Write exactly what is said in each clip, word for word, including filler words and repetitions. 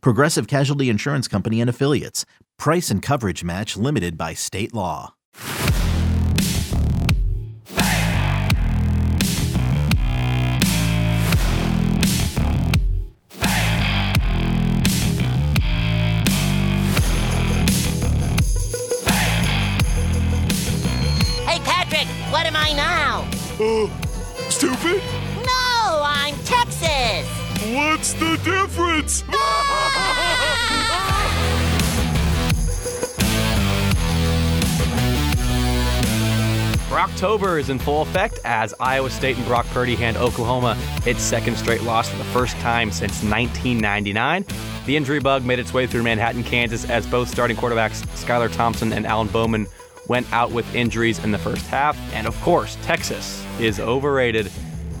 Progressive Casualty Insurance Company and Affiliates. Price and coverage match limited by state law. Hey, Patrick, what am I now? Oh. Stupid? No, I'm Texas. What's the difference? Brocktober is in full effect as Iowa State and Brock Purdy hand Oklahoma its second straight loss for the first time since nineteen ninety-nine. The injury bug made its way through Manhattan, Kansas, as both starting quarterbacks Skylar Thompson and Alan Bowman went out with injuries in the first half. And of course, Texas is overrated,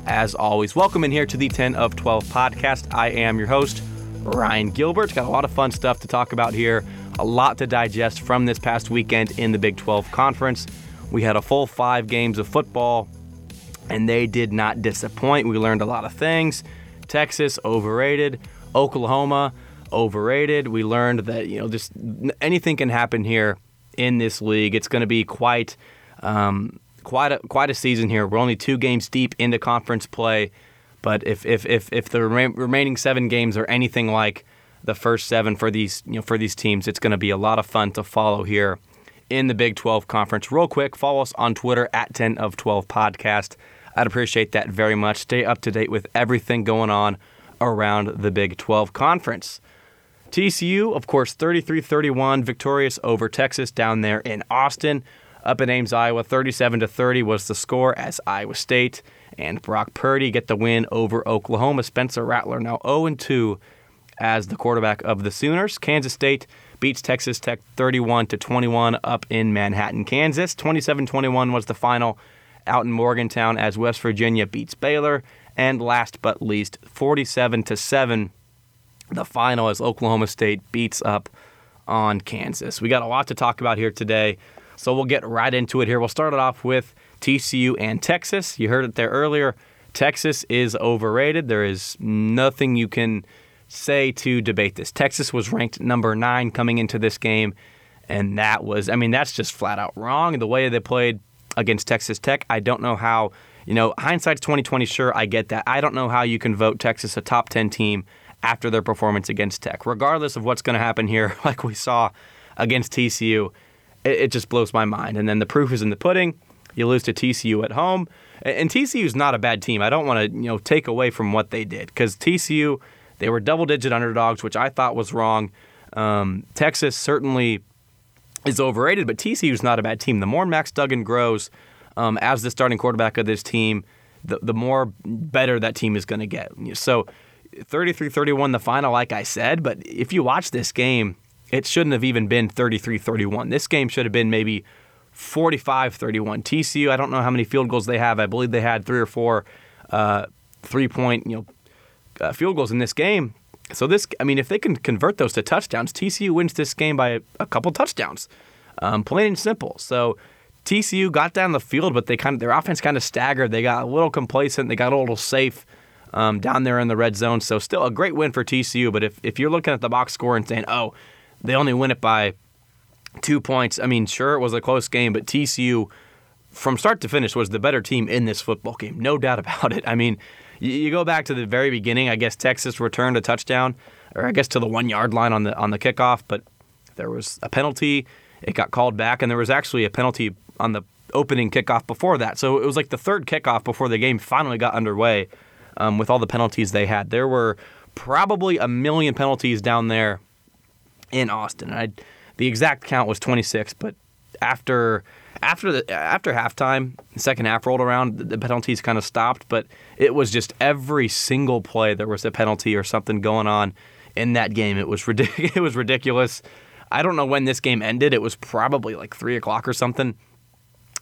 as always. Welcome in here to the ten of twelve podcast. I am your host, Ryan Gilbert. Got a lot of fun stuff to talk about here. A lot to digest from this past weekend in the Big twelve Conference. We had a full five games of football, and they did not disappoint. We learned a lot of things. Texas, overrated. Oklahoma, overrated. We learned that, you know, just anything can happen here in this league. It's going to be quite um, quite a, quite a season here. We're only two games deep into conference play, but if if if, if the re- remaining seven games are anything like the first seven for these you know for these teams, it's going to be a lot of fun to follow here in the Big twelve Conference. Real quick, follow us on Twitter at ten of twelve Podcast. I'd appreciate that very much. Stay up to date with everything going on around the Big twelve Conference. T C U, of course, thirty-three thirty-one, victorious over Texas down there in Austin. Up in Ames, Iowa, thirty-seven to thirty was the score as Iowa State and Brock Purdy get the win over Oklahoma. Spencer Rattler now oh and two as the quarterback of the Sooners. Kansas State beats Texas Tech thirty-one to twenty-one up in Manhattan, Kansas. twenty-seven twenty-one was the final out in Morgantown as West Virginia beats Baylor. And last but least, forty-seven to seven. The final as Oklahoma State beats up on Kansas. We got a lot to talk about here today, so we'll get right into it here. We'll start it off with T C U and Texas. You heard it there earlier. Texas is overrated. There is nothing you can say to debate this. Texas was ranked number nine coming into this game, and that was, I mean, that's just flat out wrong. The way they played against Texas Tech, I don't know how, you know, hindsight's twenty twenty, sure, I get that. I don't know how you can vote Texas a top ten team after their performance against Tech. Regardless of what's going to happen here, like we saw against T C U, it, it just blows my mind. And then the proof is in the pudding. You lose to T C U at home. And, and T C U's not a bad team. I don't want to, you know, take away from what they did, because T C U, they were double-digit underdogs, which I thought was wrong. Um, Texas certainly is overrated, but T C U's not a bad team. The more Max Duggan grows um, as the starting quarterback of this team, the, the more better that team is going to get. So thirty-three thirty-one the final, like I said, but if you watch this game, it shouldn't have even been thirty-three thirty-one. This game should have been maybe forty-five thirty-one. T C U, I don't know how many field goals they have. I believe they had three or four uh, three-point you know, uh, field goals in this game. So this, I mean, if they can convert those to touchdowns, T C U wins this game by a, a couple touchdowns, um, plain and simple. So T C U got down the field, but they kind of their offense kind of staggered. They got a little complacent. They got a little safe. Um, down there in the red zone. So still a great win for T C U, but if, if you're looking at the box score and saying, oh, they only win it by two points, I mean, sure, it was a close game, but T C U, from start to finish, was the better team in this football game. No doubt about it. I mean, you, you go back to the very beginning. I guess Texas returned a touchdown, or I guess to the one-yard line on the on the kickoff, but there was a penalty. It got called back, and there was actually a penalty on the opening kickoff before that. So it was like the third kickoff before the game finally got underway. Um, with all the penalties they had, there were probably a million penalties down there in Austin. I, the exact count was twenty-six, but after after the after halftime, the second half rolled around, the penalties kind of stopped. But it was just every single play there was a penalty or something going on in that game. It was ridic- it was ridiculous. I don't know when this game ended. It was probably like three o'clock or something,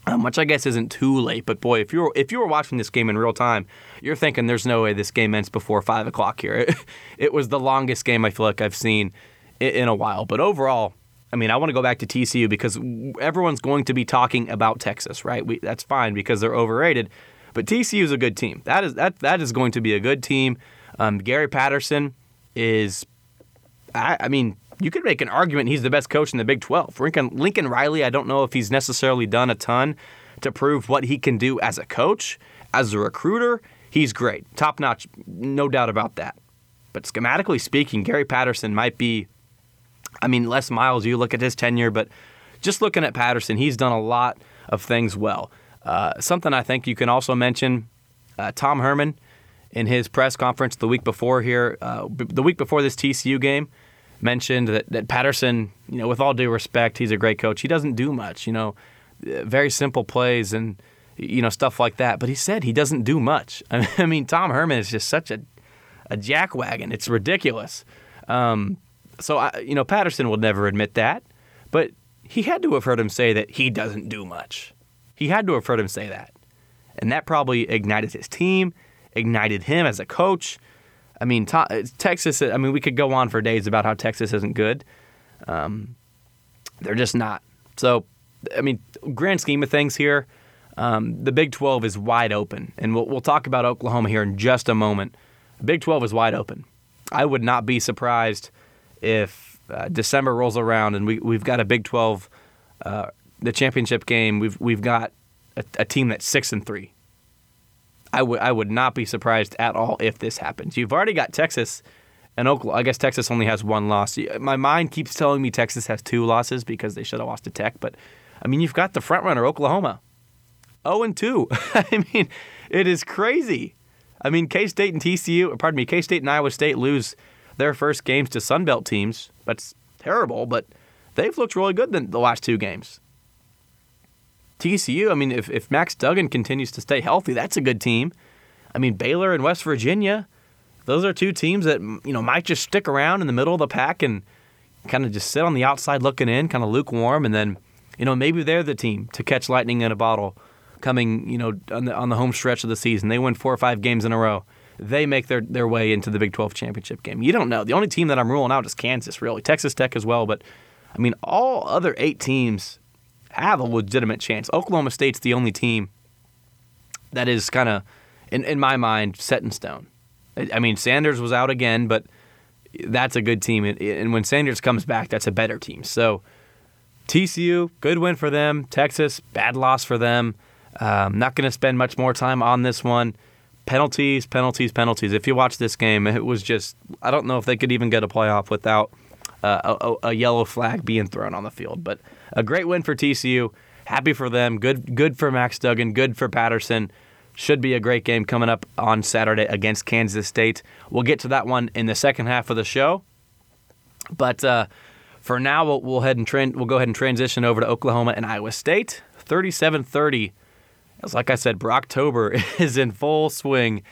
um, which I guess isn't too late. But, boy, if you were, if you were watching this game in real time, you're thinking there's no way this game ends before five o'clock here. It, it was the longest game I feel like I've seen in, in a while. But overall, I mean, I want to go back to T C U because everyone's going to be talking about Texas, right? We, that's fine because they're overrated. But T C U is a good team. That is that that is going to be a good team. Um, Gary Patterson is, I, I mean, you could make an argument he's the best coach in the Big twelve. Lincoln, Lincoln Riley, I don't know if he's necessarily done a ton to prove what he can do as a coach, as a recruiter. He's great, top notch, no doubt about that. But schematically speaking, Gary Patterson might be, I mean, Les Miles, you look at his tenure, but just looking at Patterson, he's done a lot of things well. Uh, something I think you can also mention, uh, Tom Herman in his press conference the week before here, uh, b- the week before this T C U game, mentioned that, that Patterson, you know, with all due respect, he's a great coach. He doesn't do much, you know, very simple plays and, you know, stuff like that. But he said he doesn't do much. I mean, I mean Tom Herman is just such a, a jackwagon. It's ridiculous. Um, so, I, you know, Patterson will never admit that, but he had to have heard him say that he doesn't do much. He had to have heard him say that. And that probably ignited his team, ignited him as a coach. I mean, Texas, I mean, we could go on for days about how Texas isn't good. Um, they're just not. So, I mean, grand scheme of things here, um, the Big twelve is wide open. And we'll, we'll talk about Oklahoma here in just a moment. The Big twelve is wide open. I would not be surprised if uh, December rolls around and we, we've got a Big twelve uh the championship game, we've we've got a, a team that's six and three. I would I would not be surprised at all if this happens. You've already got Texas and Oklahoma. I guess Texas only has one loss. My mind keeps telling me Texas has two losses because they should have lost to Tech. But I mean, you've got the front runner Oklahoma, zero and two. I mean, it is crazy. I mean, K-State and T C U, pardon me, K-State and Iowa State lose their first games to Sun Belt teams. That's terrible, but they've looked really good the last two games. T C U, I mean, if, if Max Duggan continues to stay healthy, that's a good team. I mean, Baylor and West Virginia, those are two teams that, you know, might just stick around in the middle of the pack and kind of just sit on the outside looking in, kind of lukewarm, and then, you know, maybe they're the team to catch lightning in a bottle coming, you know, on the, on the home stretch of the season. They win four or five games in a row. They make their, their way into the Big twelve championship game. You don't know. The only team that I'm ruling out is Kansas, really. Texas Tech as well, but, I mean, all other eight teams have a legitimate chance. Oklahoma State's the only team that is kind of, in, in my mind, set in stone. I mean, Sanders was out again, but that's a good team. And when Sanders comes back, that's a better team. So T C U, good win for them. Texas, bad loss for them. Um, not going to spend much more time on this one. Penalties, penalties, penalties. If you watch this game, it was just, I don't know if they could even get a playoff without uh, a, a yellow flag being thrown on the field. But a great win for T C U. Happy for them. Good good for Max Duggan. Good for Patterson. Should be a great game coming up on Saturday against Kansas State. We'll get to that one in the second half of the show. But uh, for now, we'll, we'll, head and tra- we'll go ahead and transition over to Oklahoma and Iowa State. thirty-seven thirty. As like I said, Brocktober is in full swing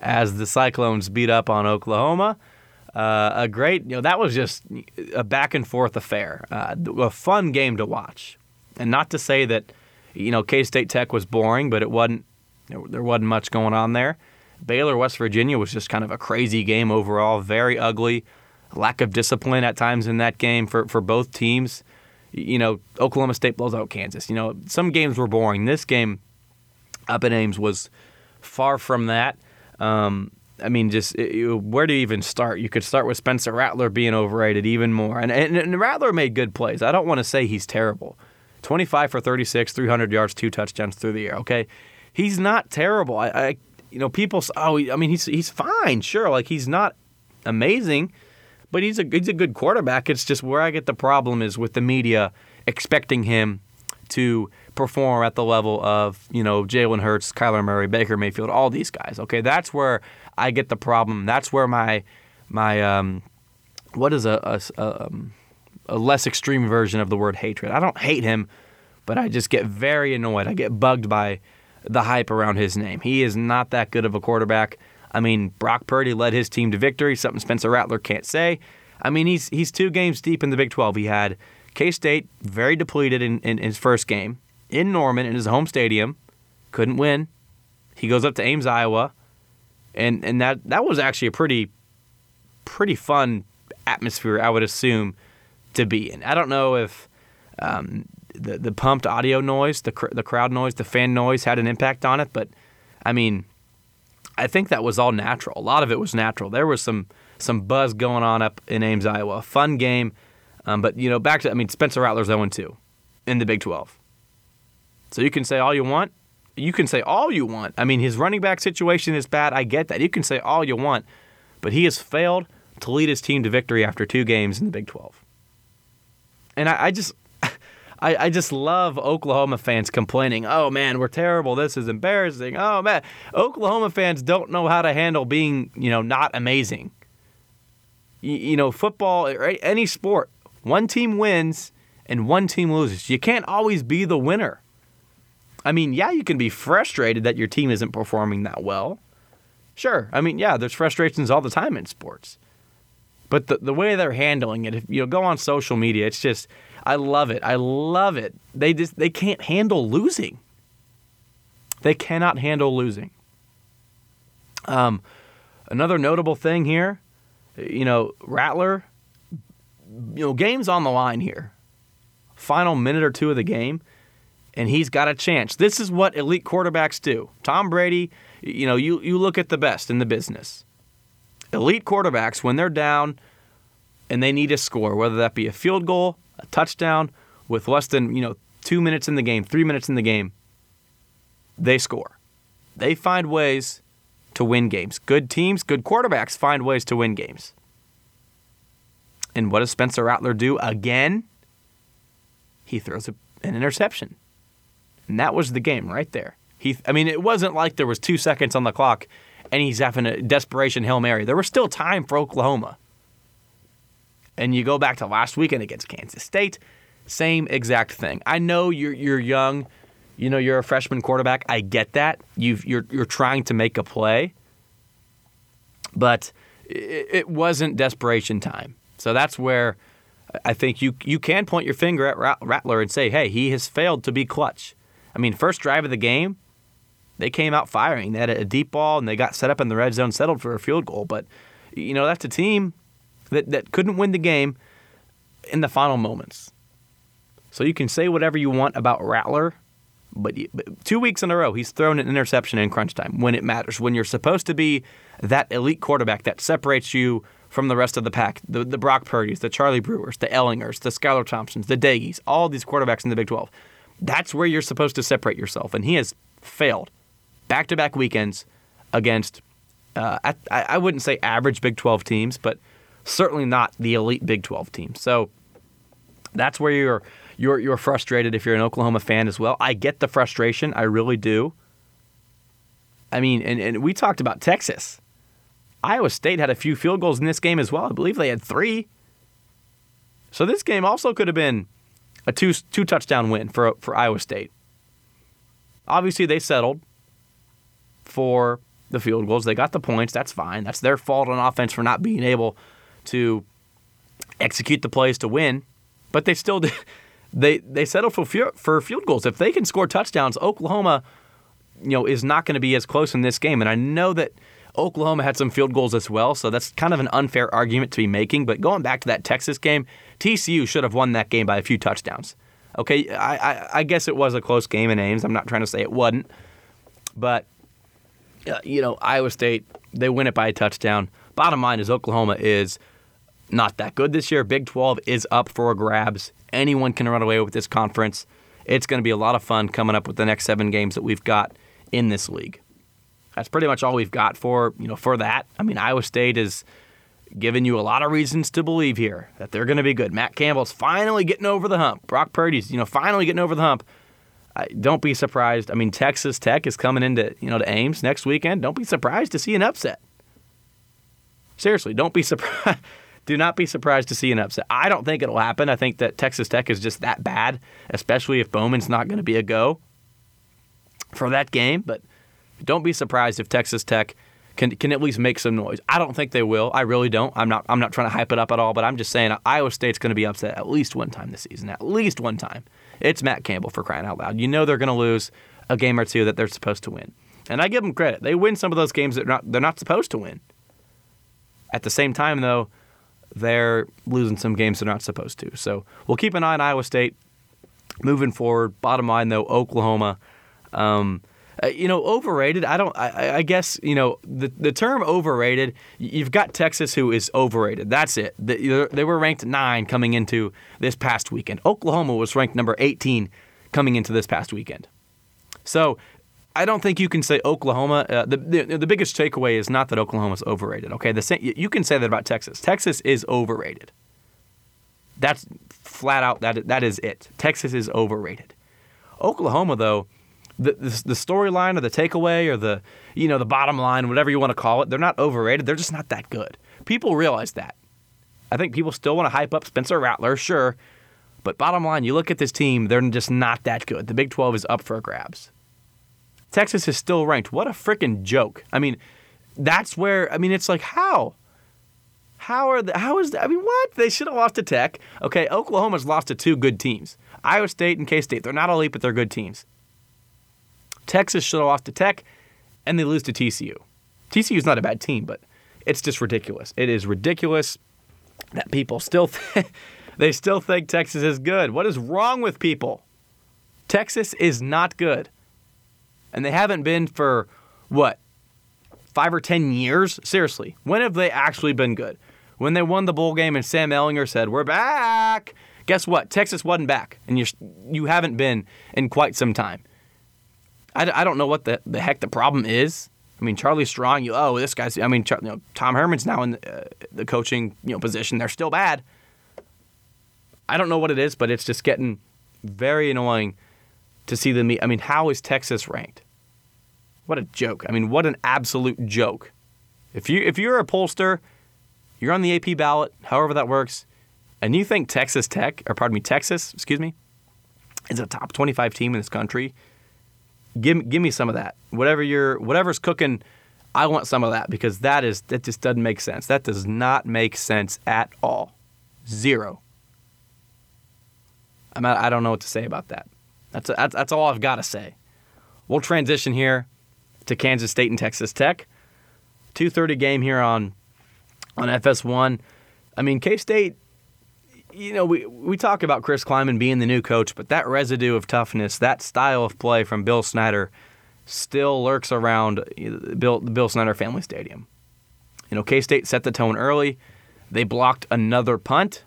as the Cyclones beat up on Oklahoma. Uh, a great, you know, that was just a back-and-forth affair, uh, a fun game to watch. And not to say that, you know, K-State Tech was boring, but it wasn't, there wasn't much going on there. Baylor, West Virginia was just kind of a crazy game overall, very ugly, lack of discipline at times in that game for, for both teams. You know, Oklahoma State blows out Kansas. You know, some games were boring. This game up in Ames was far from that. Um I mean, just it, where do you even start? You could start with Spencer Rattler being overrated even more. And, and, and Rattler made good plays. I don't want to say he's terrible. twenty-five for thirty-six, three hundred yards, two touchdowns through the air, okay? He's not terrible. I, I you know, people, oh, I mean, he's he's fine, sure. Like, he's not amazing, but he's a, he's a good quarterback. It's just where I get the problem is with the media expecting him to perform at the level of, you know, Jalen Hurts, Kyler Murray, Baker Mayfield, all these guys, okay? That's where I get the problem. That's where my my um, what is a a, a a less extreme version of the word hatred. I don't hate him, but I just get very annoyed. I get bugged by the hype around his name. He is not that good of a quarterback. I mean, Brock Purdy led his team to victory, something Spencer Rattler can't say. I mean, he's he's two games deep in the Big twelve. He had K-State very depleted in, in his first game. In Norman, in his home stadium, couldn't win. He goes up to Ames, Iowa, and and that, that was actually a pretty pretty fun atmosphere, I would assume, to be in. I don't know if um, the the pumped audio noise, the cr- the crowd noise, the fan noise had an impact on it, but I mean, I think that was all natural. A lot of it was natural. There was some some buzz going on up in Ames, Iowa. Fun game, um, but you know, back to I mean, Spencer Rattler's oh and two in the Big twelve. So you can say all you want. You can say all you want. I mean, his running back situation is bad. I get that. You can say all you want, but he has failed to lead his team to victory after two games in the Big twelve. And I, I just, I, I just love Oklahoma fans complaining. Oh man, we're terrible. This is embarrassing. Oh man, Oklahoma fans don't know how to handle being, you know, not amazing. You, you know, football, right? Any sport, one team wins and one team loses. You can't always be the winner. I mean, yeah, you can be frustrated that your team isn't performing that well. Sure. I mean, yeah, there's frustrations all the time in sports. But the, the way they're handling it, if you know, go on social media, it's just, I love it. I love it. They just they can't handle losing. They cannot handle losing. Um, another notable thing here, you know, Rattler, you know, game's on the line here. Final minute or two of the game. And he's got a chance. This is what elite quarterbacks do. Tom Brady, you know, you, you look at the best in the business. Elite quarterbacks, when they're down and they need a score, whether that be a field goal, a touchdown, with less than, you know, two minutes in the game, three minutes in the game, they score. They find ways to win games. Good teams, good quarterbacks find ways to win games. And what does Spencer Rattler do again? He throws a, an interception. And that was the game right there. He, I mean, it wasn't like there was two seconds on the clock and he's having a desperation Hail Mary. There was still time for Oklahoma. And you go back to last weekend against Kansas State, same exact thing. I know you're you're young, you know, you're a freshman quarterback. I get that. You've, you're you're trying to make a play. But it, it wasn't desperation time. So that's where I think you you can point your finger at Rattler and say, hey, he has failed to be clutch. I mean, first drive of the game, they came out firing. They had a deep ball, and they got set up in the red zone, settled for a field goal. But, you know, that's a team that, that couldn't win the game in the final moments. So you can say whatever you want about Rattler, but, but two weeks in a row, he's thrown an interception in crunch time when it matters, when you're supposed to be that elite quarterback that separates you from the rest of the pack, the, the Brock Purdys, the Charlie Brewers, the Ehlingers, the Skylar Thompsons, the Daggies, all these quarterbacks in the Big twelve. That's where you're supposed to separate yourself, and he has failed back-to-back weekends against, uh, I, I wouldn't say average Big twelve teams, but certainly not the elite Big twelve teams. So that's where you're you're you're frustrated if you're an Oklahoma fan as well. I get the frustration. I really do. I mean, and, and we talked about Texas. Iowa State had a few field goals in this game as well. I believe they had three. So this game also could have been a two, two touchdown win for for Iowa State. Obviously, they settled for the field goals. They got the points. That's fine. That's their fault on offense for not being able to execute the plays to win. But they still did. They they settled for for field goals. If they can score touchdowns, Oklahoma, you know, is not going to be as close in this game. And I know that Oklahoma had some field goals as well, so that's kind of an unfair argument to be making. But going back to that Texas game, T C U should have won that game by a few touchdowns. Okay, I, I, I guess it was a close game in Ames. I'm not trying to say it wasn't. But, uh, you know, Iowa State, they win it by a touchdown. Bottom line is Oklahoma is not that good this year. Big twelve is up for grabs. Anyone can run away with this conference. It's going to be a lot of fun coming up with the next seven games that we've got in this league. That's pretty much all we've got for, you know, for that. I mean, Iowa State is giving you a lot of reasons to believe here that they're going to be good. Matt Campbell's finally getting over the hump. Brock Purdy's, you know, finally getting over the hump. I, don't be surprised. I mean, Texas Tech is coming into, you know, to Ames next weekend. Don't be surprised to see an upset. Seriously, don't be surprised. Do not be surprised to see an upset. I don't think it'll happen. I think that Texas Tech is just that bad, especially if Bowman's not going to be a go for that game, but don't be surprised if Texas Tech can can at least make some noise. I don't think they will. I really don't. I'm not I'm not trying to hype it up at all, but I'm just saying Iowa State's going to be upset at least one time this season, at least one time. It's Matt Campbell, for crying out loud. You know they're going to lose a game or two that they're supposed to win. And I give them credit. They win some of those games that they're not, they're not supposed to win. At the same time, though, they're losing some games they're not supposed to. So we'll keep an eye on Iowa State moving forward. Bottom line, though, Oklahoma, um, you know, overrated. I don't. I, I guess you know the the term overrated. You've got Texas, who is overrated. That's it. They, they were ranked nine coming into this past weekend. Oklahoma was ranked number eighteen coming into this past weekend. So I don't think you can say Oklahoma. Uh, the, the the biggest takeaway is not that Oklahoma's overrated. Okay, the same, you can say that about Texas. Texas is overrated. That's flat out. That that is it. Texas is overrated. Oklahoma, though. The the, the storyline or the takeaway or the you know the bottom line, whatever you want to call it, they're not overrated. They're just not that good. People realize that. I think people still want to hype up Spencer Rattler, sure, but bottom line, you look at this team, they're just not that good. The Big twelve is up for grabs. Texas is still ranked. What a freaking joke! I mean, that's where I mean it's like how, how are the, how is the, I mean what they should have lost to Tech. Okay, Oklahoma's lost to two good teams, Iowa State and K-State. They're not elite, but they're good teams. Texas should have lost to Tech, and they lose to T C U. T C U is not a bad team, but it's just ridiculous. It is ridiculous that people still th- they still think Texas is good. What is wrong with people? Texas is not good, and they haven't been for what five or ten years. Seriously, when have they actually been good? When they won the bowl game and Sam Ehlinger said, "We're back." Guess what? Texas wasn't back, and you you haven't been in quite some time. I don't know what the, the heck the problem is. I mean, Charlie Strong, you oh, this guy's, I mean, you know, Tom Herman's now in the, uh, the coaching you know position. They're still bad. I don't know what it is, but it's just getting very annoying to see them meet. I mean, how is Texas ranked? What a joke. I mean, what an absolute joke. If, you, if you're a pollster, you're on the A P ballot, however that works, and you think Texas Tech, or pardon me, Texas, excuse me, is a top twenty-five team in this country, Give give me some of that. Whatever you're, whatever's cooking, I want some of that because that is that just doesn't make sense. That does not make sense at all. Zero. I'm I don't know what to say about that. That's a, that's, that's all I've got to say. We'll transition here to Kansas State and Texas Tech. two thirty game here on on F S one. I mean, K-State. You know, we we talk about Chris Klieman being the new coach, but that residue of toughness, that style of play from Bill Snyder still lurks around Bill, the Bill Snyder family stadium. You know, K-State set the tone early. They blocked another punt.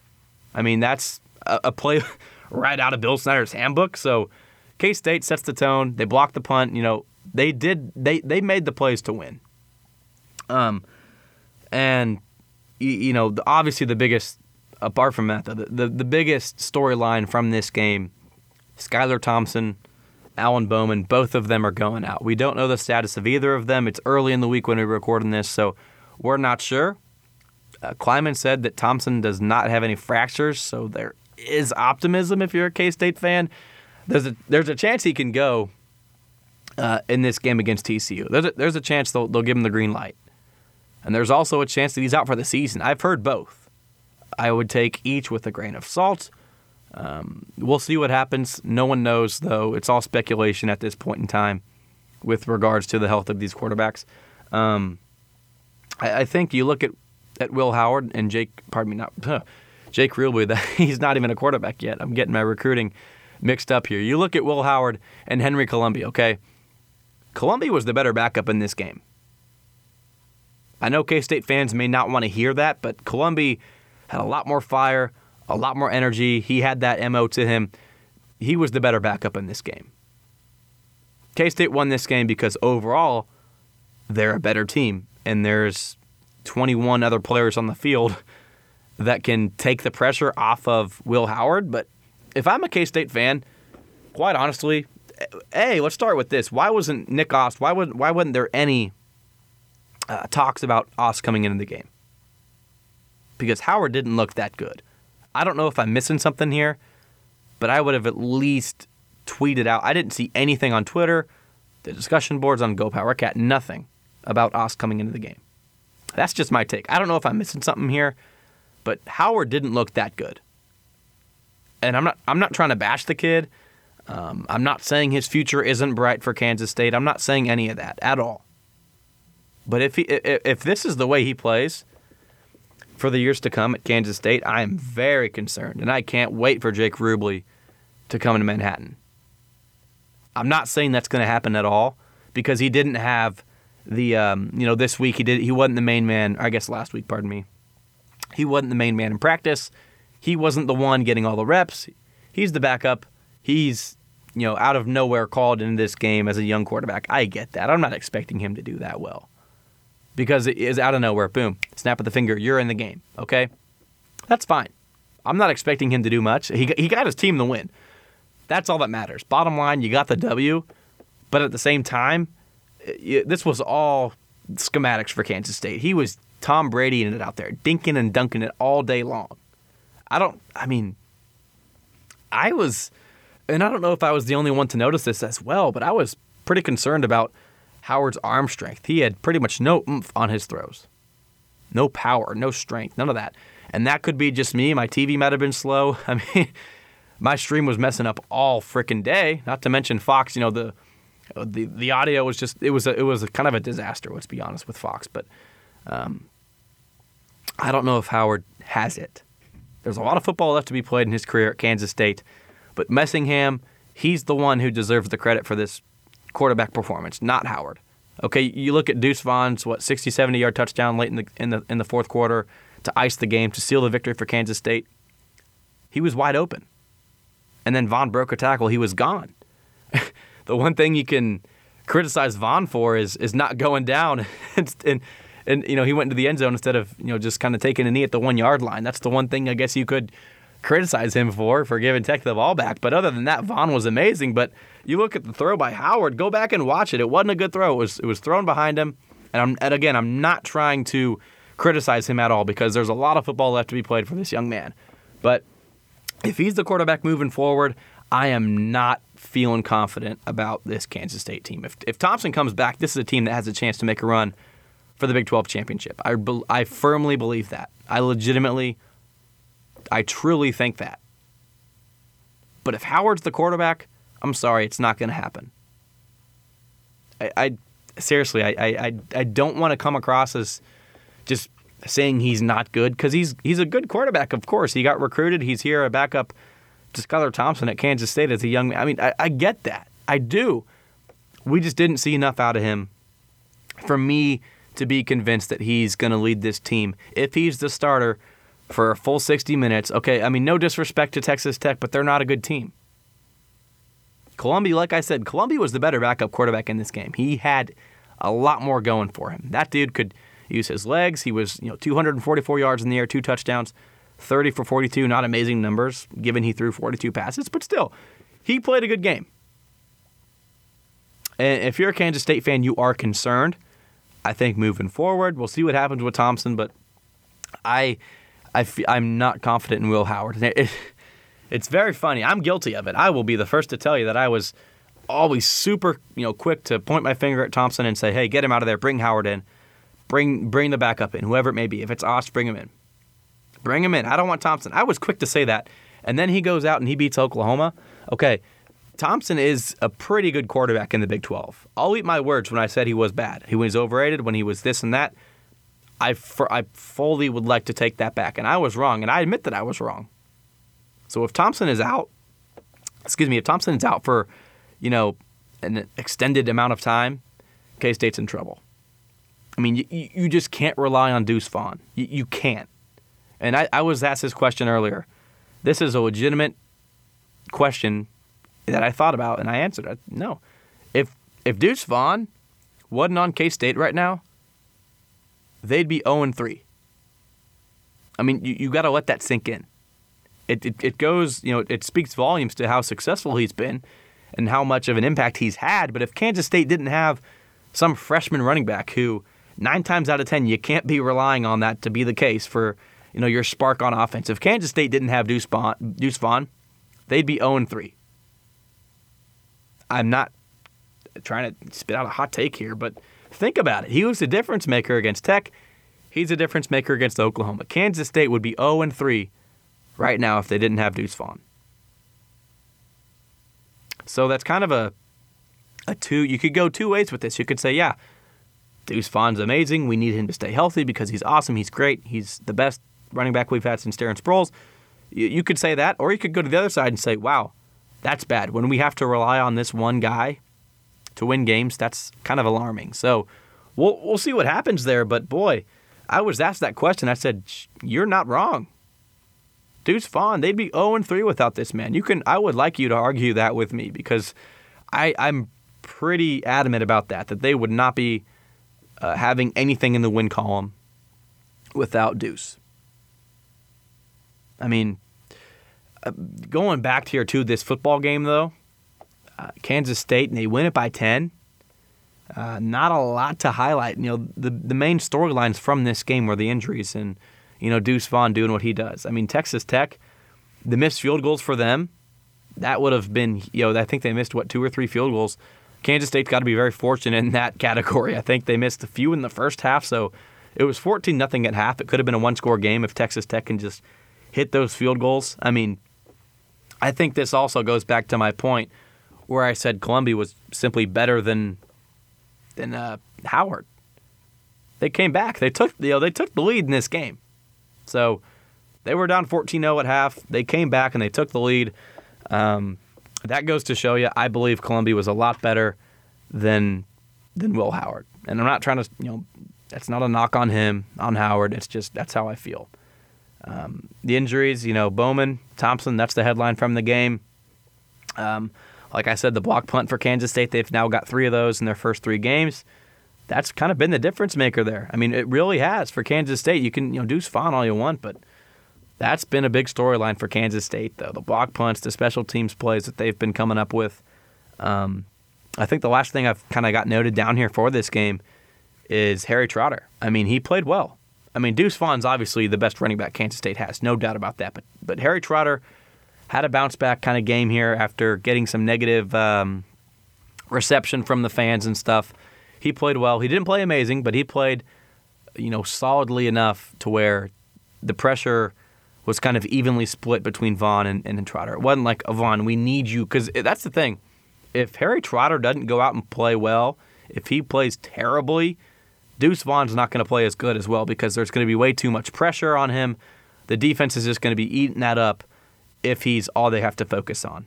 I mean, that's a, a play right out of Bill Snyder's handbook. So K-State sets the tone. They blocked the punt. You know, they did. They, they made the plays to win. Um, and, you, you know, the, obviously the biggest... Apart from that, though, the, the, the biggest storyline from this game, Skylar Thompson, Alan Bowman, both of them are going out. We don't know the status of either of them. It's early in the week when we're recording this, so we're not sure. Uh, Klieman said that Thompson does not have any fractures, so there is optimism if you're a K-State fan. There's a, there's a chance he can go uh, in this game against T C U. There's a, there's a chance they'll, they'll give him the green light. And there's also a chance that he's out for the season. I've heard both. I would take each with a grain of salt. Um, we'll see what happens. No one knows, though. It's all speculation at this point in time with regards to the health of these quarterbacks. Um, I, I think you look at, at Will Howard and Jake, pardon me, not huh, Jake Rubley, that he's not even a quarterback yet. I'm getting my recruiting mixed up here. You look at Will Howard and Henry Columbia, okay? Columbia was the better backup in this game. I know K-State fans may not want to hear that, but Columbia had a lot more fire, a lot more energy. He had that M O to him. He was the better backup in this game. K-State won this game because overall, they're a better team, and there's twenty-one other players on the field that can take the pressure off of Will Howard. But if I'm a K-State fan, quite honestly, hey, let's start with this. Why wasn't Nick Ost, why, would, why wasn't there any uh, talks about Ost coming into the game? Because Howard didn't look that good. I don't know if I'm missing something here, but I would have at least tweeted out. I didn't see anything on Twitter, the discussion boards on GoPowerCat, nothing about us coming into the game. That's just my take. I don't know if I'm missing something here, but Howard didn't look that good. And I'm not I'm not trying to bash the kid. Um, I'm not saying his future isn't bright for Kansas State. I'm not saying any of that at all. But if he, if this is the way he plays for the years to come at Kansas State, I am very concerned, and I can't wait for Jake Rubley to come to Manhattan. I'm not saying that's going to happen at all, because he didn't have the um, you know this week he did he wasn't the main man. I guess last week, pardon me, he wasn't the main man in practice. He wasn't the one getting all the reps. He's the backup. He's you know out of nowhere called into this game as a young quarterback. I get that. I'm not expecting him to do that well. Because it is out of nowhere, boom, snap of the finger, you're in the game, okay? That's fine. I'm not expecting him to do much. He he got his team the win. That's all that matters. Bottom line, you got the W, but at the same time, it, this was all schematics for Kansas State. He was Tom Brady in it out there, dinking and dunking it all day long. I don't, I mean, I was, and I don't know if I was the only one to notice this as well, but I was pretty concerned about Howard's arm strength. He had pretty much no oomph on his throws. No power, no strength, none of that. And that could be just me. My T V might have been slow. I mean, my stream was messing up all frickin' day, not to mention Fox. You know, the the, the audio was just, it was, a, it was a kind of a disaster, let's be honest, with Fox. But um, I don't know if Howard has it. There's a lot of football left to be played in his career at Kansas State. But Messingham, he's the one who deserves the credit for this quarterback performance, not Howard. Okay, you look at Deuce Vaughn's what sixty, seventy yard touchdown late in the in the in the fourth quarter to ice the game, to seal the victory for Kansas State. He was wide open, and then Vaughn broke a tackle. He was gone. The one thing you can criticize Vaughn for is is not going down, and, and and you know he went into the end zone instead of you know just kind of taking a knee at the one yard line. That's the one thing I guess you could criticize him for, for giving Tech the ball back. But other than that, Vaughn was amazing. But you look at the throw by Howard, go back and watch it. It wasn't a good throw. It was it was thrown behind him. And, I'm, and again, I'm not trying to criticize him at all because there's a lot of football left to be played for this young man. But if he's the quarterback moving forward, I am not feeling confident about this Kansas State team. If if Thompson comes back, this is a team that has a chance to make a run for the Big twelve championship. I, I firmly believe that. I legitimately I truly think that. But if Howard's the quarterback, I'm sorry, it's not going to happen. I, I seriously, I, I, I don't want to come across as just saying he's not good, because he's he's a good quarterback, of course. He got recruited. He's here, a backup to Skylar Thompson at Kansas State as a young man. I mean, I, I get that. I do. We just didn't see enough out of him for me to be convinced that he's going to lead this team. If he's the starter for a full sixty minutes, okay, I mean, no disrespect to Texas Tech, but they're not a good team. Columbia, like I said, Columbia was the better backup quarterback in this game. He had a lot more going for him. That dude could use his legs. He was, you know, two hundred forty-four yards in the air, two touchdowns, thirty for forty-two, not amazing numbers, given he threw forty-two passes, but still, he played a good game. And if you're a Kansas State fan, you are concerned. I think moving forward, we'll see what happens with Thompson, but I... I f- I'm not confident in Will Howard. It, it, it's very funny. I'm guilty of it. I will be the first to tell you that I was always super, you know, quick to point my finger at Thompson and say, "Hey, get him out of there. Bring Howard in. Bring bring the backup in, whoever it may be. If it's Osh, bring him in. Bring him in. I don't want Thompson." I was quick to say that, and then he goes out and he beats Oklahoma. Okay, Thompson is a pretty good quarterback in the Big twelve. I'll eat my words when I said he was bad. He was overrated when he was this and that. I, for, I fully would like to take that back, and I was wrong, and I admit that I was wrong. So if Thompson is out, excuse me, if Thompson is out for, you know, an extended amount of time, K-State's in trouble. I mean, you, you just can't rely on Deuce Vaughn. You, you can't. And I, I was asked this question earlier. This is a legitimate question that I thought about, and I answered it. No. If, if Deuce Vaughn wasn't on K-State right now, they'd be oh and three. I mean, you you got to let that sink in. It, it it goes, you know, it speaks volumes to how successful he's been and how much of an impact he's had. But if Kansas State didn't have some freshman running back who nine times out of ten, you can't be relying on that to be the case for, you know, your spark on offense. If Kansas State didn't have Deuce Vaughn, Deuce Vaughn they'd be oh and three. I'm not trying to spit out a hot take here, but Think about it. He was a difference maker against Tech. He's a difference maker against Oklahoma. Kansas State would be oh and three right now if they didn't have Deuce Vaughn. So that's kind of a a two. You could go two ways with this. You could say, yeah, Deuce Vaughn's amazing. We need him to stay healthy because he's awesome. He's great. He's the best running back we've had since Darren Sproles. You, you could say that, or you could go to the other side and say, wow, that's bad. When we have to rely on this one guy to win games, that's kind of alarming. So we'll we'll see what happens there. But, boy, I was asked that question. I said, you're not wrong. Deuce Vaughn, they'd be oh and three without this man. You can. I would like you to argue that with me because I, I'm pretty adamant about that, that they would not be uh, having anything in the win column without Deuce. I mean, uh, going back to here to this football game, though, uh, Kansas State, and they win it by ten. Uh, not a lot to highlight. You know, the, the main storylines from this game were the injuries and, you know, Deuce Vaughn doing what he does. I mean, Texas Tech, the missed field goals for them, that would have been, you know, I think they missed, what, two or three field goals. Kansas State's got to be very fortunate in that category. I think they missed a few in the first half, so it was fourteen nothing at half. It could have been a one-score game if Texas Tech can just hit those field goals. I mean, I think this also goes back to my point where I said Columbia was simply better than than uh, Howard. They came back. They took you know they took the lead in this game. So they were down fourteen oh at half. They came back and they took the lead. Um, that goes to show you, I believe Columbia was a lot better than than Will Howard. And I'm not trying to, you know, that's not a knock on him, on Howard. It's just that's how I feel. Um, the injuries, you know, Bowman, Thompson, that's the headline from the game. Um, like I said, the block punt for Kansas State, they've now got three of those in their first three games. That's kind of been the difference maker there. I mean, it really has for Kansas State. You can, you know, Deuce Vaughn all you want, but that's been a big storyline for Kansas State, though. The block punts, the special teams plays that they've been coming up with. Um, I think the last thing I've kind of got noted down here for this game is Harry Trotter. I mean, he played well. I mean, Deuce Vaughn's obviously the best running back Kansas State has, no doubt about that. But but Harry Trotter had a bounce-back kind of game here after getting some negative um, reception from the fans and stuff. He played well. He didn't play amazing, but he played, you know, solidly enough to where the pressure was kind of evenly split between Vaughn and, and Trotter. It wasn't like, oh, Vaughn, we need you. Because that's the thing. If Harry Trotter doesn't go out and play well, if he plays terribly, Deuce Vaughn's not going to play as good as well because there's going to be way too much pressure on him. The defense is just going to be eating that up if he's all they have to focus on.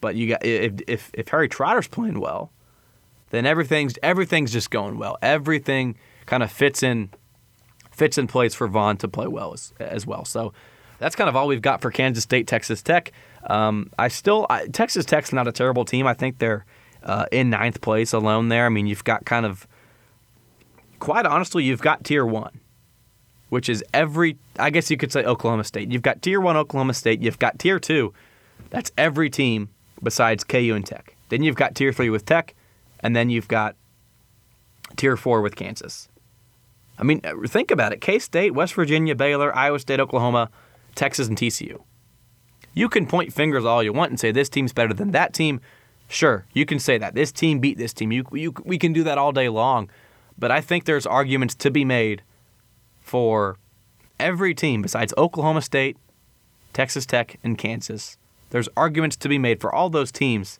But you got if if, if Harry Trotter's playing well, then everything's everything's just going well. Everything kind of fits in fits in place for Vaughn to play well as, as well. So that's kind of all we've got for Kansas State, Texas Tech. Um, I still I, Texas Tech's not a terrible team. I think they're Uh, in ninth place alone there. I mean, you've got kind of, quite honestly, you've got tier one, which is every, I guess you could say Oklahoma State. You've got tier one Oklahoma State. You've got tier two. That's every team besides K U and Tech. Then you've got tier three with Tech, and then you've got tier four with Kansas. I mean, think about it. K-State, West Virginia, Baylor, Iowa State, Oklahoma, Texas, and T C U. You can point fingers all you want and say this team's better than that team. Sure, you can say that. This team beat this team. You, you, we can do that all day long. But I think there's arguments to be made for every team besides Oklahoma State, Texas Tech, and Kansas. There's arguments to be made for all those teams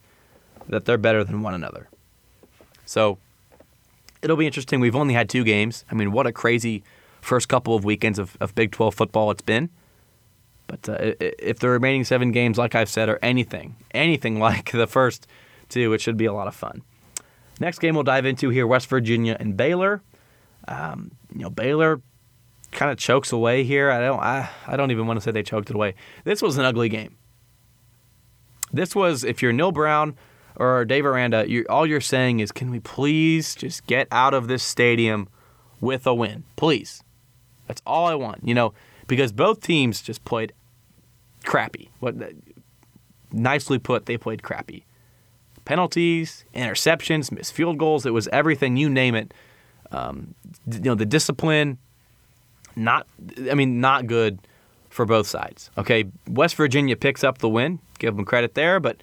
that they're better than one another. So it'll be interesting. We've only had two games. I mean, what a crazy first couple of weekends of, of Big twelve football it's been. But uh, if the remaining seven games, like I've said, are anything, anything like the first two, it should be a lot of fun. Next game we'll dive into here, West Virginia and Baylor. Um, you know, Baylor kind of chokes away here. I don't, I, I don't even want to say they choked it away. This was an ugly game. This was, if you're Neil Brown or Dave Aranda, you're, all you're saying is, can we please just get out of this stadium with a win? Please. That's all I want. You know, because both teams just played crappy. What, nicely put, they played crappy. Penalties, interceptions, missed field goals, it was everything, you name it. Um, you know, the discipline, not, I mean, not good for both sides. Okay, West Virginia picks up the win, give them credit there, but,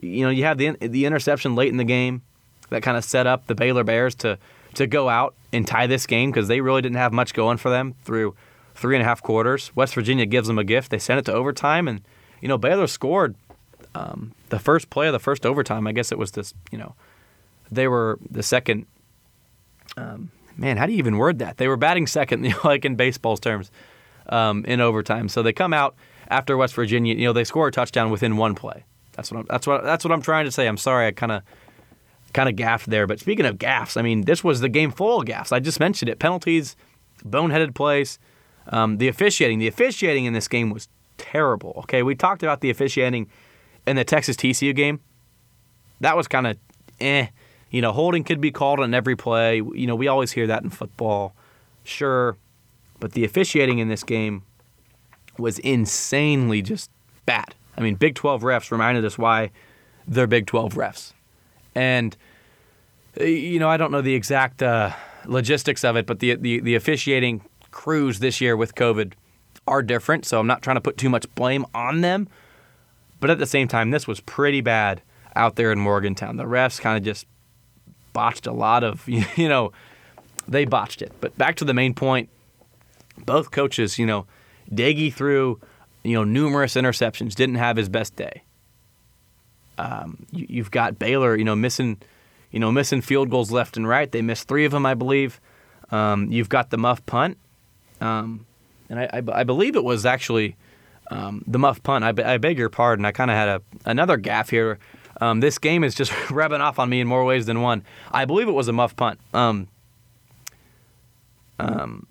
you know, you have the the interception late in the game. that kind of set up the Baylor Bears to to go out and tie this game because they really didn't have much going for them through three and a half quarters. West Virginia gives them a gift. They sent it to overtime, and you know Baylor scored um, the first play of the first overtime. I guess it was this. You know, they were the second. Um, man, how do you even word that? They were batting second, you know, like in baseball's terms, um, in overtime. So they come out after West Virginia. You know, they score a touchdown within one play. That's what I'm, that's what that's what I'm trying to say. I'm sorry, I kind of. Kind of gaffed there, but speaking of gaffes, I mean, this was the game full of gaffes. I just mentioned it. Penalties, boneheaded plays, um, the officiating. The officiating in this game was terrible, okay? We talked about the officiating in the Texas T C U game. That was kind of eh. You know, holding could be called on every play. You know, we always hear that in football. Sure, but the officiating in this game was insanely just bad. I mean, Big twelve refs reminded us why they're Big twelve refs. And, you know, I don't know the exact uh, logistics of it, but the, the the officiating crews this year with COVID are different, so I'm not trying to put too much blame on them. But at the same time, this was pretty bad out there in Morgantown. The refs kind of just botched a lot of, you know, they botched it. But back to the main point, both coaches, you know, Daggy threw, you know, numerous interceptions, didn't have his best day. Um, you, you've got Baylor, you know, missing, you know, missing field goals left and right. They missed three of them, I believe. Um, you've got the muff punt, um, and I, I, I believe it was actually um, the muff punt. I, I beg your pardon. I kind of had a another gaffe here. Um, this game is just rubbing off on me in more ways than one. I believe it was a muff punt. Um, um,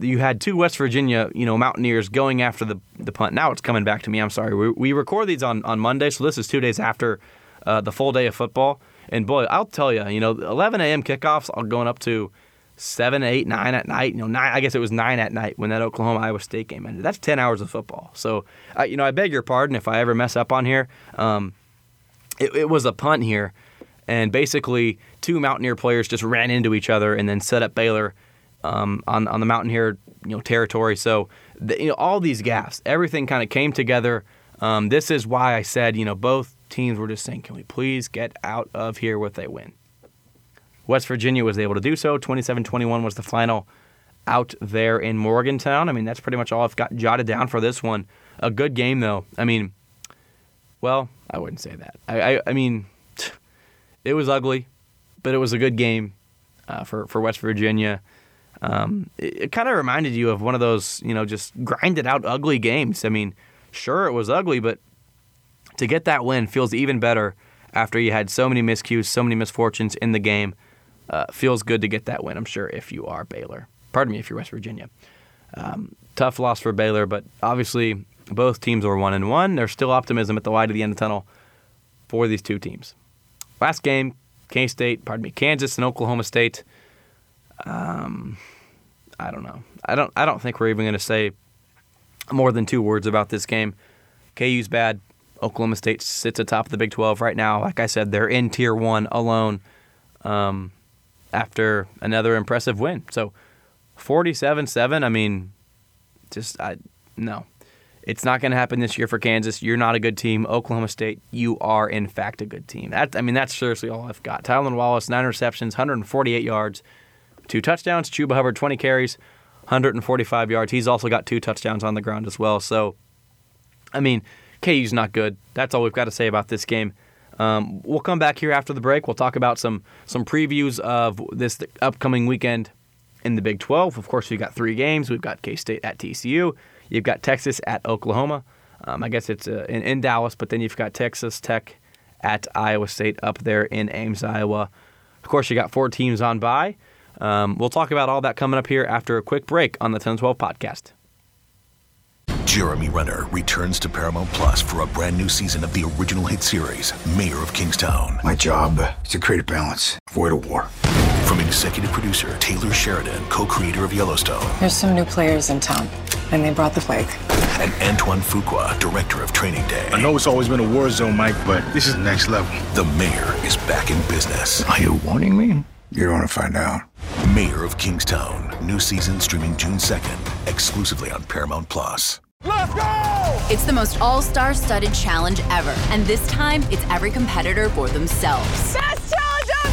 you had two West Virginia, you know, Mountaineers going after the the punt. Now it's coming back to me. I'm sorry. We, we record these on, on Monday, so this is two days after uh, the full day of football. And, boy, I'll tell you, you know, eleven a.m. kickoffs are going up to seven, eight, nine at night. You know, nine, I guess it was nine at night when that Oklahoma-Iowa State game ended. That's ten hours of football. So, uh, you know, I beg your pardon if I ever mess up on here. Um, it, it was a punt here, and basically two Mountaineer players just ran into each other and then set up Baylor Um, on on the Mountaineer, you know, territory. So, the, you know, all these gaffes, everything kind of came together. Um, this is why I said, you know, both teams were just saying, can we please get out of here with a win? West Virginia was able to do so. twenty-seven twenty-one was the final out there in Morgantown. I mean, that's pretty much all I've got jotted down for this one. A good game, though. I mean, well, I wouldn't say that. I I, I mean, it was ugly, but it was a good game uh, for, for West Virginia. Um, it, it kind of reminded you of one of those, you know, just grinded out ugly games. I mean, sure, it was ugly, but to get that win feels even better after you had so many miscues, so many misfortunes in the game. Uh, feels good to get that win, I'm sure, if you are Baylor. Pardon me, if you're West Virginia. Um, tough loss for Baylor, but obviously both teams were one and one. There's still optimism at the light of the end of the tunnel for these two teams. Last game, K-State, pardon me, Kansas and Oklahoma State. Um, I don't know. I don't. I don't think we're even going to say more than two words about this game. K U's bad. Oklahoma State sits atop the Big twelve right now. Like I said, they're in Tier One alone. Um, after another impressive win, so forty-seven seven. I mean, just I no. It's not going to happen this year for Kansas. You're not a good team. Oklahoma State, you are in fact a good team. That I mean, that's seriously all I've got. Tylan Wallace, nine receptions, one hundred forty-eight yards. Two touchdowns. Chuba Hubbard, twenty carries, one hundred forty-five yards. He's also got two touchdowns on the ground as well. So, I mean, K U's not good. That's all we've got to say about this game. Um, we'll come back here after the break. We'll talk about some some previews of this upcoming weekend in the Big twelve. Of course, we've got three games. We've got K-State at T C U. You've got Texas at Oklahoma. Um, I guess it's uh, in, in Dallas, but then you've got Texas Tech at Iowa State up there in Ames, Iowa. Of course, you got four teams on bye. Um, we'll talk about all that coming up here after a quick break on the ten twelve podcast. Jeremy Renner returns to Paramount Plus for a brand new season of the original hit series, Mayor of Kingstown. My job is to create a balance, avoid a war. From executive producer Taylor Sheridan, co-creator of Yellowstone. There's some new players in town, and they brought the plague. And Antoine Fuqua, director of Training Day. I know it's always been a war zone, Mike, but this is next level. The mayor is back in business. Are you warning me? You don't want to find out. Mayor of Kingstown. New season streaming June second. Exclusively on Paramount Plus. Let's go! It's the most all-star studded challenge ever. And this time, it's every competitor for themselves. Best challenge ever!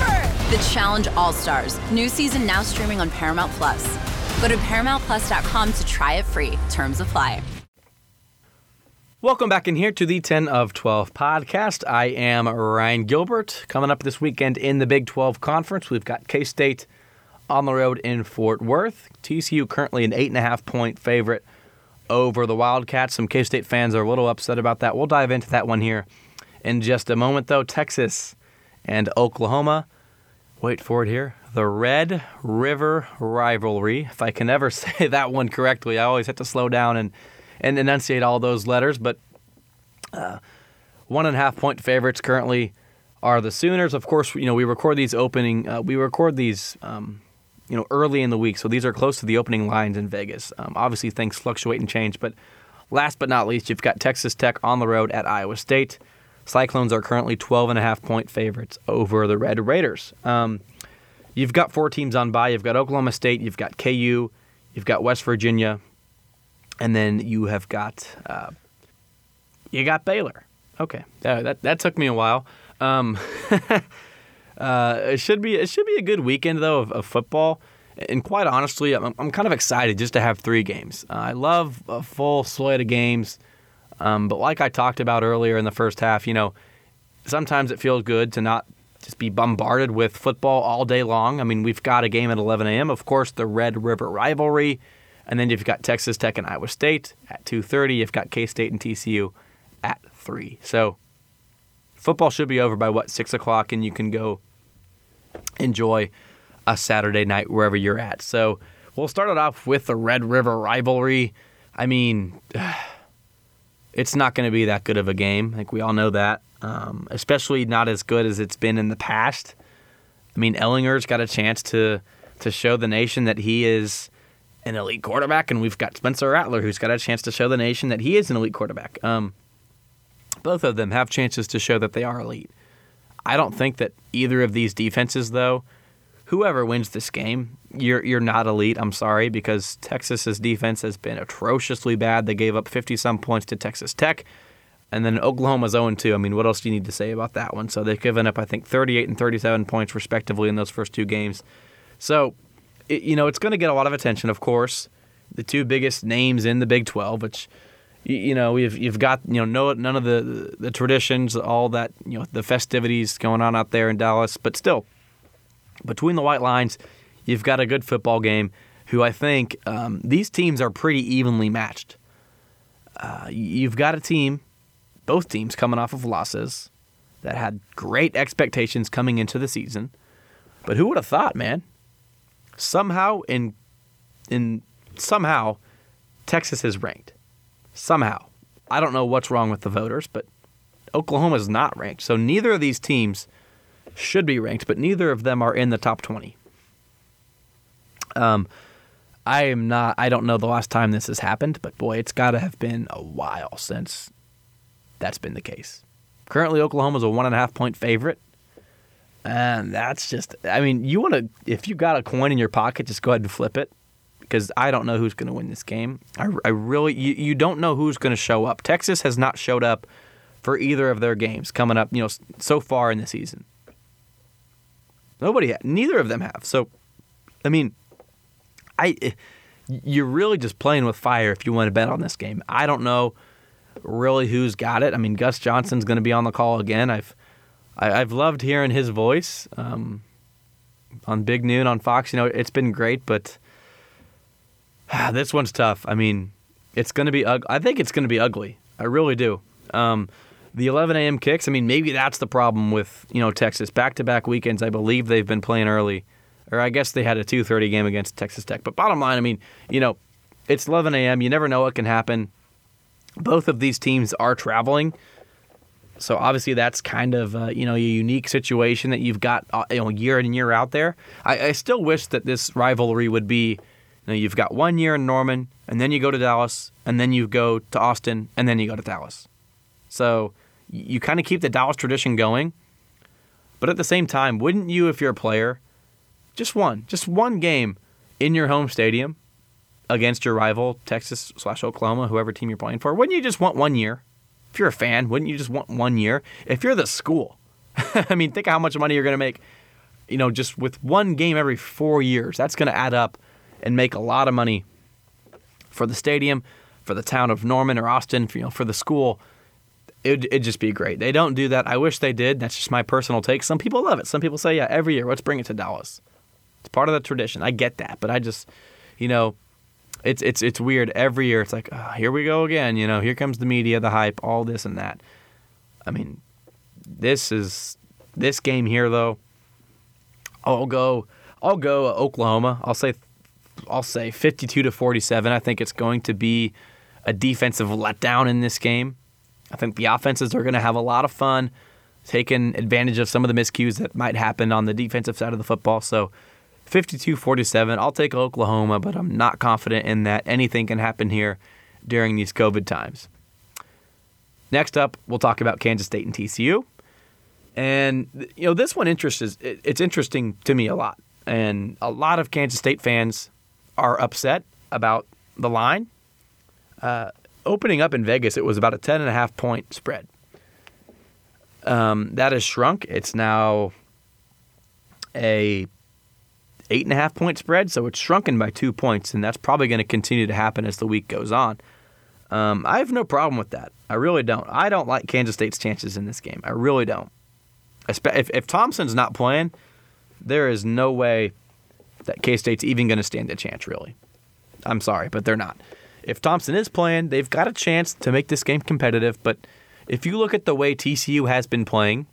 The Challenge All-Stars. New season now streaming on Paramount+. Go to paramount plus dot com to try it free. Terms apply. Welcome back in here to the ten of twelve podcast. I am Ryan Gilbert. Coming up this weekend in the Big twelve Conference, we've got K-State on the road in Fort Worth. T C U currently an eight and a half point favorite over the Wildcats. Some K-State fans are a little upset about that. We'll dive into that one here in just a moment, though. Texas and Oklahoma. Wait for it here. The Red River Rivalry. If I can ever say that one correctly, I always have to slow down and and enunciate all those letters, but uh, one and a half point favorites currently are the Sooners. Of course, you know, we record these opening, uh, we record these, um, you know, early in the week, so these are close to the opening lines in Vegas. Um, obviously, things fluctuate and change, but last but not least, you've got Texas Tech on the road at Iowa State. Cyclones are currently twelve and a half point favorites over the Red Raiders. Um, you've got four teams on bye. You've got Oklahoma State, you've got K U, you've got West Virginia, and then you have got uh, you got Baylor. Okay, uh, that that took me a while. Um, uh, it should be it should be a good weekend though of, of football. And quite honestly, I'm I'm kind of excited just to have three games. Uh, I love a full slate of games, um, but like I talked about earlier in the first half, you know, sometimes it feels good to not just be bombarded with football all day long. I mean, we've got a game at eleven a.m. Of course, the Red River Rivalry. And then you've got Texas Tech and Iowa State at two thirty. You've got K-State and T C U at three. So football should be over by, what, six o'clock, and you can go enjoy a Saturday night wherever you're at. So we'll start it off with the Red River Rivalry. I mean, it's not going to be that good of a game. I think we all know that, um, especially not as good as it's been in the past. I mean, Ehlinger's got a chance to to show the nation that he is an elite quarterback, and we've got Spencer Rattler, who's got a chance to show the nation that he is an elite quarterback. Um, both of them have chances to show that they are elite. I don't think that either of these defenses, though, whoever wins this game, you're you're not elite, I'm sorry, because Texas's defense has been atrociously bad. They gave up fifty-some points to Texas Tech, and then Oklahoma's oh and two. I mean, what else do you need to say about that one? So they've given up, I think, thirty-eight and thirty-seven points, respectively, in those first two games. So It, you know, it's going to get a lot of attention, of course. The two biggest names in the Big twelve, which, you know, you've you've got, you know, no, none of the, the traditions, all that, you know, the festivities going on out there in Dallas. But still, between the white lines, you've got a good football game, who I think um, these teams are pretty evenly matched. Uh, you've got a team, both teams coming off of losses, that had great expectations coming into the season. But who would have thought, man? Somehow, in in somehow, Texas is ranked. Somehow. I don't know what's wrong with the voters, but Oklahoma's not ranked. So neither of these teams should be ranked, but neither of them are in the top twenty. Um, I am not, I don't know the last time this has happened, but boy, it's got to have been a while since that's been the case. Currently, Oklahoma's a one and a half point favorite. And that's just, I mean, you want to, if you got a coin in your pocket, just go ahead and flip it, because I don't know who's going to win this game. I, I really, you, you don't know who's going to show up. Texas has not showed up for either of their games coming up, you know, so far in the season. Nobody, neither of them have. So, I mean, I, you're really just playing with fire if you want to bet on this game. I don't know really who's got it. I mean, Gus Johnson's going to be on the call again. I've, I've loved hearing his voice um, on Big Noon on Fox. You know, it's been great, but ah, this one's tough. I mean, it's going to be ugly. I think it's going to be ugly. I really do. Um, the eleven a.m. kicks, I mean, maybe that's the problem with, you know, Texas. Back-to-back weekends, I believe they've been playing early. Or I guess they had a two thirty game against Texas Tech. But bottom line, I mean, you know, it's eleven a.m. You never know what can happen. Both of these teams are traveling. So obviously that's kind of uh, you know, a unique situation that you've got, you know, year in and year out there. I, I still wish that this rivalry would be, you know, you've got one year in Norman, and then you go to Dallas, and then you go to Austin, and then you go to Dallas. So you kind of keep the Dallas tradition going. But at the same time, wouldn't you, if you're a player, just one, just one game in your home stadium against your rival, Texas slash Oklahoma, whoever team you're playing for, wouldn't you just want one year? If you're a fan, wouldn't you just want one year? If you're the school, I mean, think of how much money you're going to make you know, just with one game every four years, that's going to add up and make a lot of money for the stadium, for the town of Norman or Austin, for, you know, for the school. It, it'd just be great. They don't do that. I wish they did. That's just my personal take. Some people love it. Some people say, yeah, every year, let's bring it to Dallas. It's part of the tradition. I get that, but I just, you know, it's it's it's weird. Every year, it's like, oh, here we go again. You know, here comes the media, the hype, all this and that. I mean, this is this game here though. I'll go. I'll go Oklahoma. I'll say. I'll say fifty-two to forty-seven. I think it's going to be a defensive letdown in this game. I think the offenses are going to have a lot of fun taking advantage of some of the miscues that might happen on the defensive side of the football. So fifty-two forty-seven, I'll take Oklahoma, but I'm not confident in that. Anything can happen here during these COVID times. Next up, we'll talk about Kansas State and T C U. And, you know, this one interests is it's interesting to me a lot. And a lot of Kansas State fans are upset about the line. Uh, opening up in Vegas, it was about a ten and a half point spread. Um, that has shrunk. It's now a eight and a half point spread, so it's shrunken by two points, and that's probably going to continue to happen as the week goes on. Um, I have no problem with that. I really don't. I don't like Kansas State's chances in this game. I really don't. If, if Thompson's not playing, there is no way that K-State's even going to stand a chance, really. I'm sorry, but they're not. If Thompson is playing, they've got a chance to make this game competitive. But if you look at the way T C U has been playing,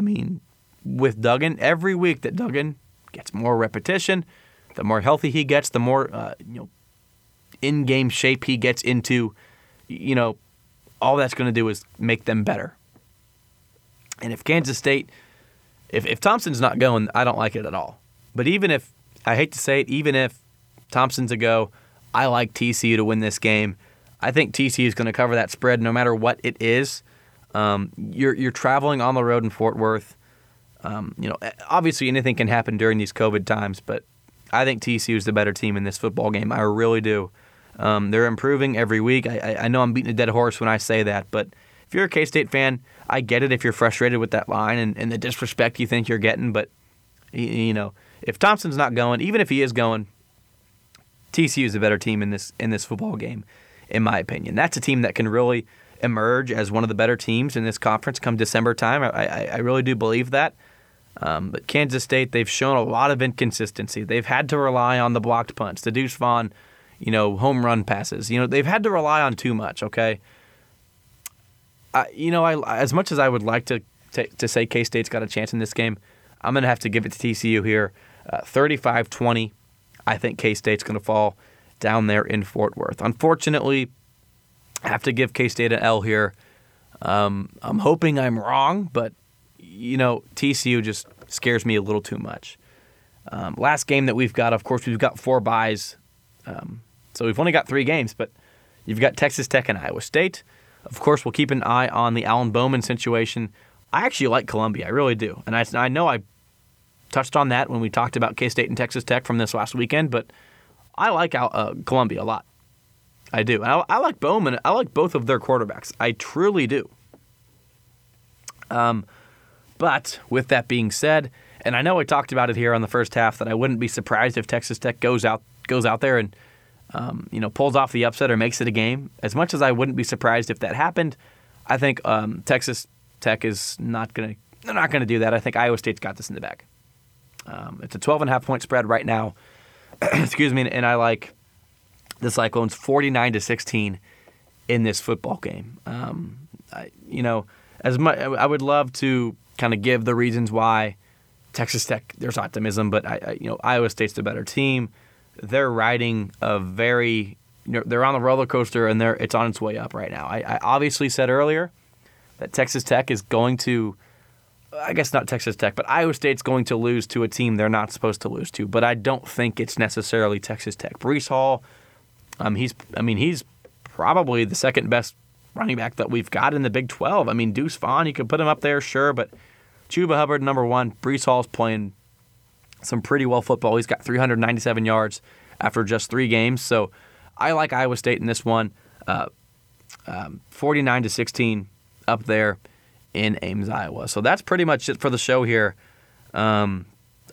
I mean, with Duggan, every week that Duggan gets more repetition, the more healthy he gets, the more uh, you know, in-game shape he gets into, you know, all that's going to do is make them better. And if Kansas State, if, if Thompson's not going, I don't like it at all. But even if, I hate to say it, even if Thompson's a go, I like T C U to win this game. I think T C U is going to cover that spread no matter what it is. Um, you're you're traveling on the road in Fort Worth. Um, you know, obviously anything can happen during these COVID times, but I think T C U is the better team in this football game. I really do. Um, they're improving every week. I, I know I'm beating a dead horse when I say that, but if you're a K-State fan, I get it if you're frustrated with that line and, and the disrespect you think you're getting, but, you know, if Thompson's not going, even if he is going, T C U is the better team in this in this football game, in my opinion. That's a team that can really emerge as one of the better teams in this conference come December time. I, I, I really do believe that. Um, but Kansas State, they've shown a lot of inconsistency. They've had to rely on the blocked punts, the Deuce Vaughn, you know, home run passes. You know, they've had to rely on too much. Okay. I, you know, I as much as I would like to t- to say K-State's got a chance in this game, I'm going to have to give it to T C U here. Uh, thirty-five twenty, I think K-State's going to fall down there in Fort Worth. Unfortunately, I have to give K-State an L here. Um, I'm hoping I'm wrong, but, you know, T C U just scares me a little too much. Um, last game that we've got, of course, we've got four byes. Um, so we've only got three games, but you've got Texas Tech and Iowa State. Of course, we'll keep an eye on the Alan Bowman situation. I actually like Columbia. I really do. And I, I know I touched on that when we talked about K-State and Texas Tech from this last weekend, but I like uh, Columbia a lot. I do. And I, I like Bowman. I like both of their quarterbacks. I truly do. Um, but with that being said, and I know I talked about it here on the first half that I wouldn't be surprised if Texas Tech goes out goes out there and um, you know pulls off the upset or makes it a game. As much as I wouldn't be surprised if that happened, I think um, Texas Tech is not gonna they're not gonna do that. I think Iowa State's got this in the bag. Um, it's a twelve and a half point spread right now. Excuse me, and I like the Cyclones forty-nine to sixteen in this football game. Um, I, you know, as much I would love to kind of give the reasons why Texas Tech there's optimism, but I, I you know Iowa State's the better team. They're riding a very you know, they're on the roller coaster and they're it's on its way up right now. I, I obviously said earlier that Texas Tech is going to. I guess not Texas Tech, but Iowa State's going to lose to a team they're not supposed to lose to. But I don't think it's necessarily Texas Tech. Breece Hall, um, he's I mean he's probably the second best running back that we've got in the Big twelve. I mean Deuce Vaughn, you could put him up there, sure, but Chuba Hubbard number one. Breece Hall's playing some pretty well football. He's got three hundred ninety-seven yards after just three games. So I like Iowa State in this one, uh, um, forty-nine to sixteen up there in Ames, Iowa. So that's pretty much it for the show here. Um,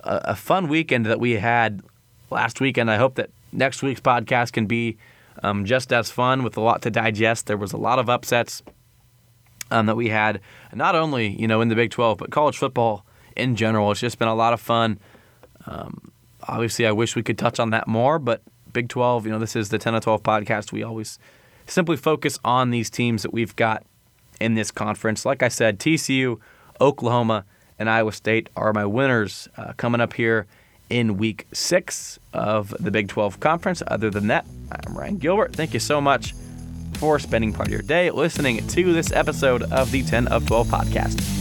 a, a fun weekend that we had last weekend. I hope that next week's podcast can be um, just as fun with a lot to digest. There was a lot of upsets um, that we had, not only, you know, in the Big twelve, but college football in general. It's just been a lot of fun. Um, obviously, I wish we could touch on that more, but Big twelve, you know, this is the ten to twelve podcast. We always simply focus on these teams that we've got in this conference. Like I said, T C U, Oklahoma, and Iowa State are my winners uh, coming up here in week six of the Big twelve Conference. Other than that, I'm Ryan Gilbert. Thank you so much for spending part of your day listening to this episode of the ten of twelve podcast.